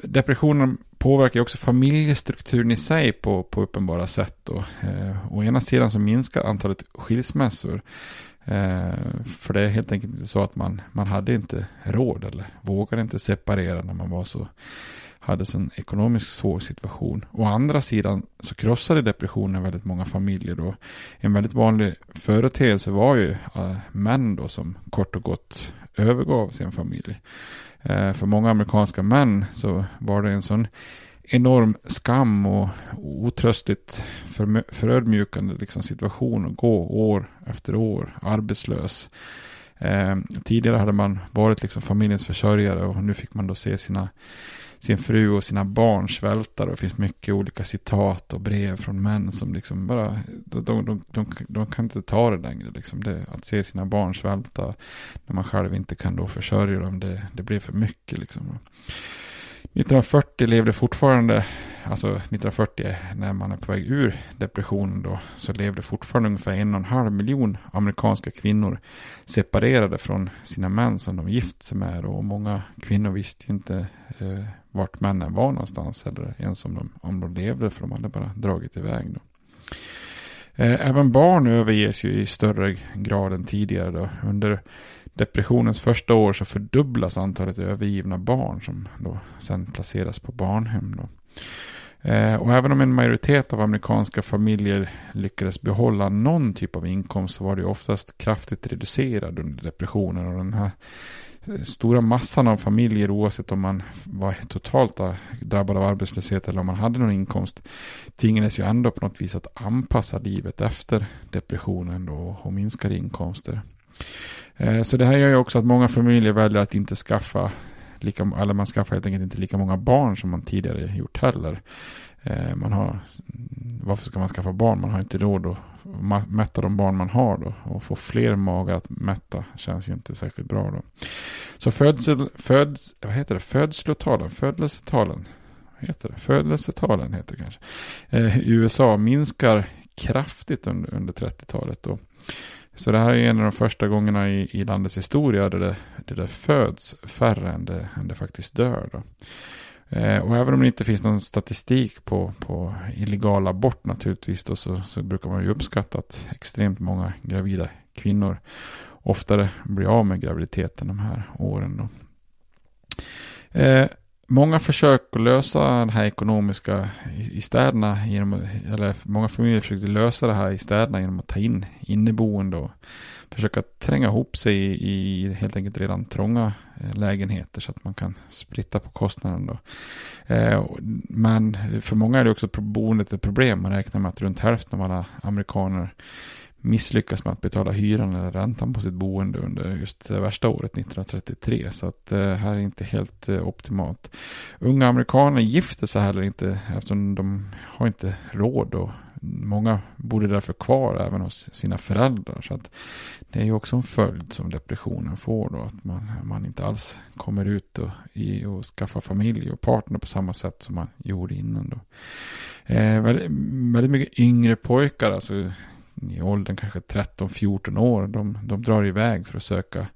Depressionen påverkar också familjestrukturen i sig på uppenbara sätt då. Å ena sidan så minskar antalet skilsmässor, för det är helt enkelt inte så att man hade inte råd eller vågade inte separera när man var så, hade en ekonomiskt svår situation. Å andra sidan så krossade depressionen väldigt många familjer då. En väldigt vanlig företeelse var ju män då som kort och gott övergav sin familj. För många amerikanska män så var det en sån enorm skam och otröstligt förödmjukande liksom situation att gå år efter år arbetslös. Tidigare hade man varit liksom familjens försörjare, och nu fick man då se sin fru och sina barn svältar. Det finns mycket olika citat och brev från män som liksom bara de kan inte ta det längre liksom. Att se sina barn svälta när man själv inte kan då försörja dem, det blir för mycket liksom. 1940 levde fortfarande, alltså 1940 när man är på väg ur depressionen då, så levde fortfarande ungefär 1,5 miljon amerikanska kvinnor separerade från sina män som de gift sig med, och många kvinnor visste inte vart männen var någonstans, eller ens om de levde, för de hade bara dragit iväg då. Även barn överges ju i större grad än tidigare då. Under depressionens första år så fördubblas antalet övergivna barn som då sen placeras på barnhem då. Och även om en majoritet av amerikanska familjer lyckades behålla någon typ av inkomst, så var det oftast kraftigt reducerad under depressionen. Och den här stora massan av familjer, oavsett om man var totalt drabbad av arbetslöshet eller om man hade någon inkomst, tvingades ju ändå på något vis att anpassa livet efter depressionen då, och minskade inkomster. Så det här gör ju också att många familjer väljer att inte skaffa eller man skaffar helt enkelt inte lika många barn som man tidigare gjort heller. Varför ska man skaffa barn? Man har inte råd att mätta de barn man har då, och få fler magar att mätta känns ju inte särskilt bra då. Så födelsetalen heter det kanske. I USA minskar kraftigt under 30-talet då. Så det här är en av de första gångerna i landets historia där det föds färre än det faktiskt dör då. Och även om det inte finns någon statistik på illegal abort naturligtvis då, så brukar man ju uppskatta att extremt många gravida kvinnor oftare blir av med graviditeten de här åren då. Många försök att lösa det här ekonomiska i städerna många familjer försökte lösa det här i städerna genom att ta in inneboende och försöka tränga ihop sig i helt enkelt redan trånga lägenheter så att man kan splitta på kostnaden då. Men för många är det också boendet ett problem. Man räknar med att runt hälften av alla amerikaner misslyckas med att betala hyran eller räntan på sitt boende under just det värsta året 1933, så att här är inte helt optimalt. Unga amerikaner gifter sig heller inte eftersom de har inte råd att Många bodde därför kvar även hos sina föräldrar. Så att det är ju också en följd som depressionen får då, att man inte alls kommer ut och skaffar familj och partner på samma sätt som man gjorde innan då. Väldigt mycket yngre pojkar, alltså i åldern kanske 13-14 år, de drar iväg för att söka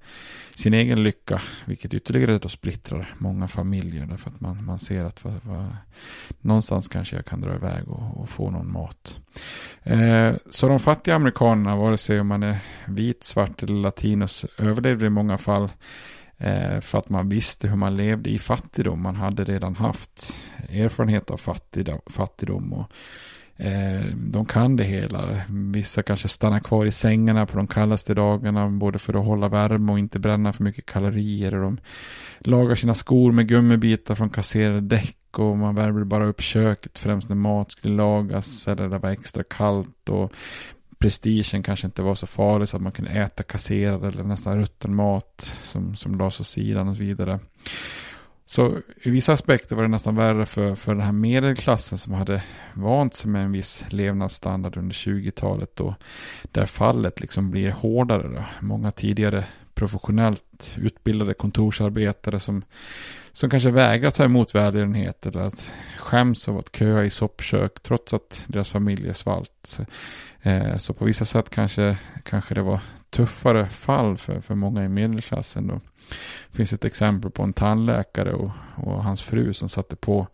sin egen lycka, vilket ytterligare då splittrar många familjer, därför att man ser att någonstans kanske jag kan dra iväg och få någon mat. Så de fattiga amerikanerna, vare sig om man är vit, svart eller latinos, överlevde i många fall för att man visste hur man levde i fattigdom. Man hade redan haft erfarenhet av fattigdom och de kan det hela. Vissa kanske stannar kvar i sängarna på de kallaste dagarna, både för att hålla värme och inte bränna för mycket kalorier, och de lagar sina skor med gummibitar från kasserade däck, och man värmer bara upp köket främst när mat skulle lagas eller det var extra kallt, och prestigen kanske inte var så farlig så att man kunde äta kasserad eller nästan rutten mat som lades åt sidan och så vidare. Så i vissa aspekter var det nästan värre för den här medelklassen som hade vant sig med en viss levnadsstandard under 20-talet, och där fallet liksom blir hårdare då. Många tidigare professionellt utbildade kontorsarbetare som kanske vägrar ta emot välgörenhet eller att skäms av att köa i soppkök trots att deras familjer svalt. Så på vissa sätt kanske det var tuffare fall för många i medelklassen då. Det finns ett exempel på en tandläkare och hans fru som satte på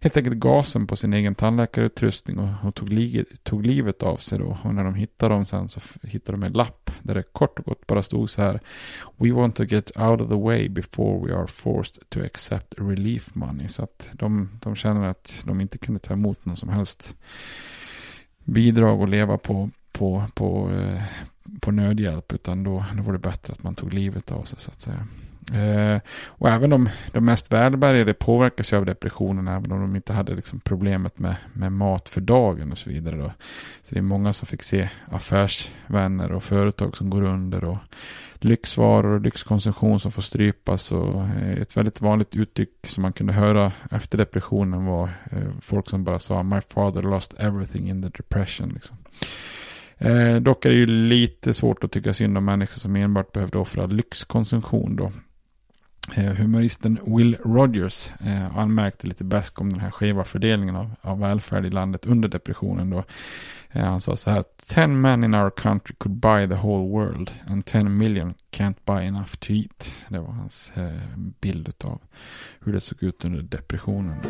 helt enkelt gasen på sin egen tandläkarutrustning och tog livet av sig då. Och när de hittade dem sen så hittade de en lapp där det kort och gott bara stod så här: "We want to get out of the way before we are forced to accept relief money." Så att de känner att de inte kunde ta emot någon som helst bidrag och leva på nödhjälp, utan då var det bättre att man tog livet av sig, så att säga. Och även de mest välbärgade påverkas ju av depressionen, även om de inte hade liksom problemet med mat för dagen och så vidare då. Så det är många som fick se affärsvänner och företag som går under, och lyxvaror och lyxkonsumtion som får strypas. Och ett väldigt vanligt uttryck som man kunde höra efter depressionen var folk som bara sa "My father lost everything in the depression" liksom. Dock är det ju lite svårt att tycka synd om människor som enbart behövde offra lyxkonsumtion då. Humoristen Will Rogers anmärkte lite bäst om den här skeva fördelningen av välfärd i landet under depressionen då. Han sa så här: "10 men in our country could buy the whole world and 10 million can't buy enough to eat." Det var hans bild av hur det såg ut under depressionen då.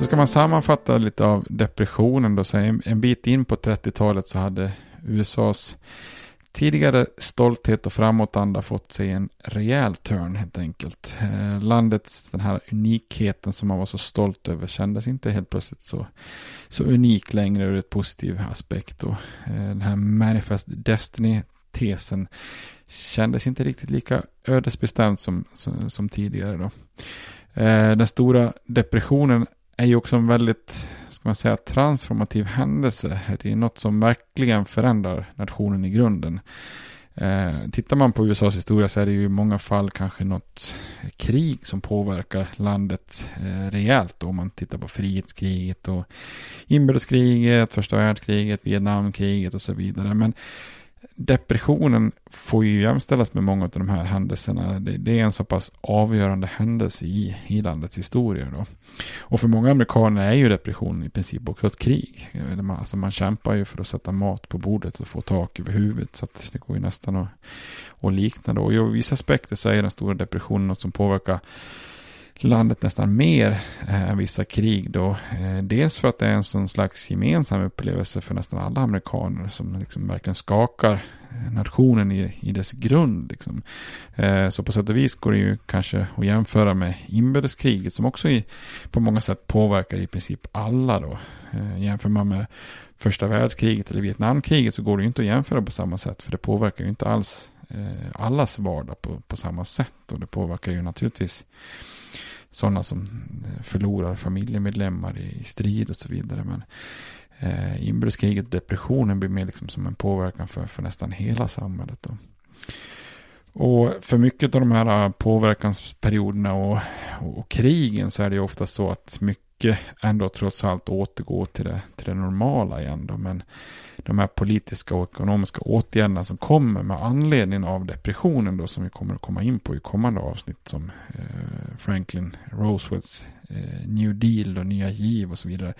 Så ska man sammanfatta lite av depressionen då, så en bit in på 30-talet så hade USAs tidigare stolthet och framåtanda fått sig en rejäl törn helt enkelt. Den här unikheten som man var så stolt över kändes inte helt plötsligt så unik längre ur ett positiv aspekt. Och den här Manifest Destiny-tesen kändes inte riktigt lika ödesbestämt som tidigare då. Den stora depressionen är ju också en väldigt, ska man säga, transformativ händelse. Det är något som verkligen förändrar nationen i grunden. Tittar man på USAs historia så är det ju i många fall kanske något krig som påverkar landet rejält då. Om man tittar på frihetskriget och inbördeskriget, första världskriget, Vietnamkriget och så vidare. Men depressionen får ju jämställas med många av de här händelserna. Det är en så pass avgörande händelse i landets historia då. Och för många amerikaner är ju depressionen i princip också ett krig. Alltså man kämpar ju för att sätta mat på bordet och få tak över huvudet, så att det går ju nästan att likna då. Och i vissa aspekter så är den stora depressionen något som påverkar landet nästan mer än vissa krig då. Dels för att det är en sån slags gemensam upplevelse för nästan alla amerikaner som liksom verkligen skakar nationen i dess grund liksom. Så på sätt och vis går det ju kanske att jämföra med inbördeskriget som också på många sätt påverkar i princip alla då. Jämför man med första världskriget eller Vietnamkriget så går det ju inte att jämföra på samma sätt, för det påverkar ju inte alls allas vardag på samma sätt, och det påverkar ju naturligtvis sådana som förlorar familjemedlemmar i strid och så vidare. Men inbördeskriget och depressionen blir mer liksom som en påverkan för nästan hela samhället då. Och för mycket av de här påverkansperioderna och krigen så är det ju ofta så att mycket ändå trots allt återgår till det normala igen då. Men de här politiska och ekonomiska åtgärderna som kommer med anledning av depressionen då, som vi kommer att komma in på i kommande avsnitt, som Franklin Roosevelts New Deal och nya giv och så vidare.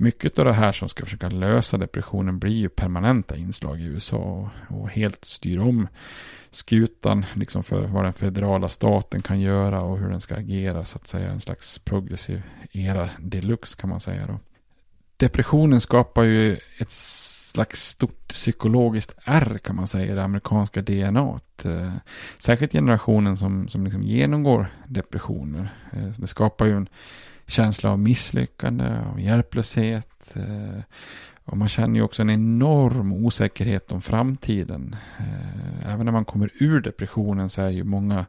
Mycket av det här som ska försöka lösa depressionen blir ju permanenta inslag i USA och helt styr om skutan liksom för vad den federala staten kan göra och hur den ska agera, så att säga en slags progressiv era deluxe kan man säga då. Depressionen skapar ju ett slags stort psykologiskt R kan man säga i det amerikanska DNA:t. Särskilt generationen som liksom genomgår depressioner. Det skapar ju en känsla av misslyckande, av hjälplöshet, och man känner ju också en enorm osäkerhet om framtiden. Även när man kommer ur depressionen så är ju många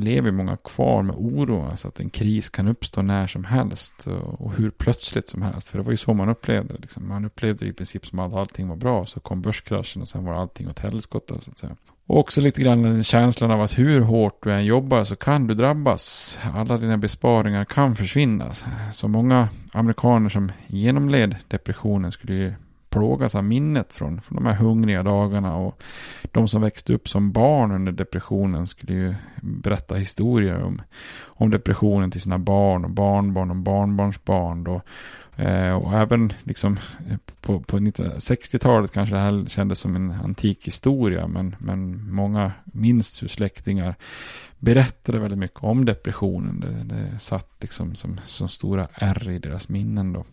lever kvar med oro, alltså att en kris kan uppstå när som helst och hur plötsligt som helst, för det var ju så man upplevde det liksom. Man upplevde det i princip som att allting var bra, så kom börskraschen och sen var allting åt helskotta så att säga. Och också lite grann känslan av att hur hårt du än jobbar så kan du drabbas. Alla dina besparingar kan försvinna. Så många amerikaner som genomled depressionen skulle ju plågas av minnet från de här hungriga dagarna, och de som växte upp som barn under depressionen skulle ju berätta historier om depressionen till sina barn och barnbarn och barnbarnsbarn då. Och även liksom på 1960-talet kanske det här kändes som en antik historia, men många minns hur släktingar berättade väldigt mycket om depressionen. Det satt liksom som stora ärr i deras minnen då.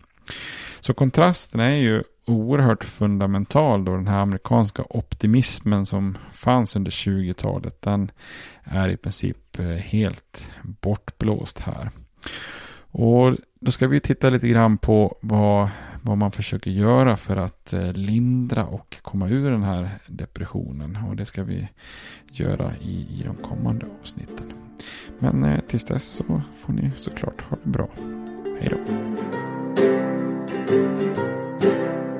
Så kontrasten är ju oerhört fundamental då. Den här amerikanska optimismen som fanns under 20-talet, den är i princip helt bortblåst här. Och då ska vi titta lite grann på vad man försöker göra för att lindra och komma ur den här depressionen. Och det ska vi göra i de kommande avsnitten. Men tills dess så får ni såklart ha det bra. Hej då!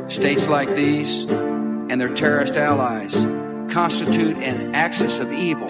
States like these and their terrorist allies constitute an axis of evil.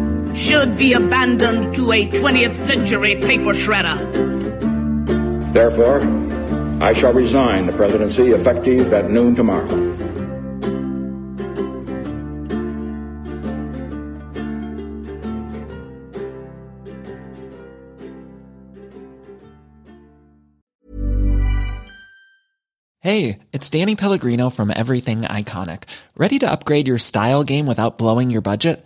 should be abandoned to a 20th century paper shredder. Therefore, I shall resign the presidency effective at noon tomorrow. Hey, it's Danny Pellegrino from Everything Iconic. Ready to upgrade your style game without blowing your budget?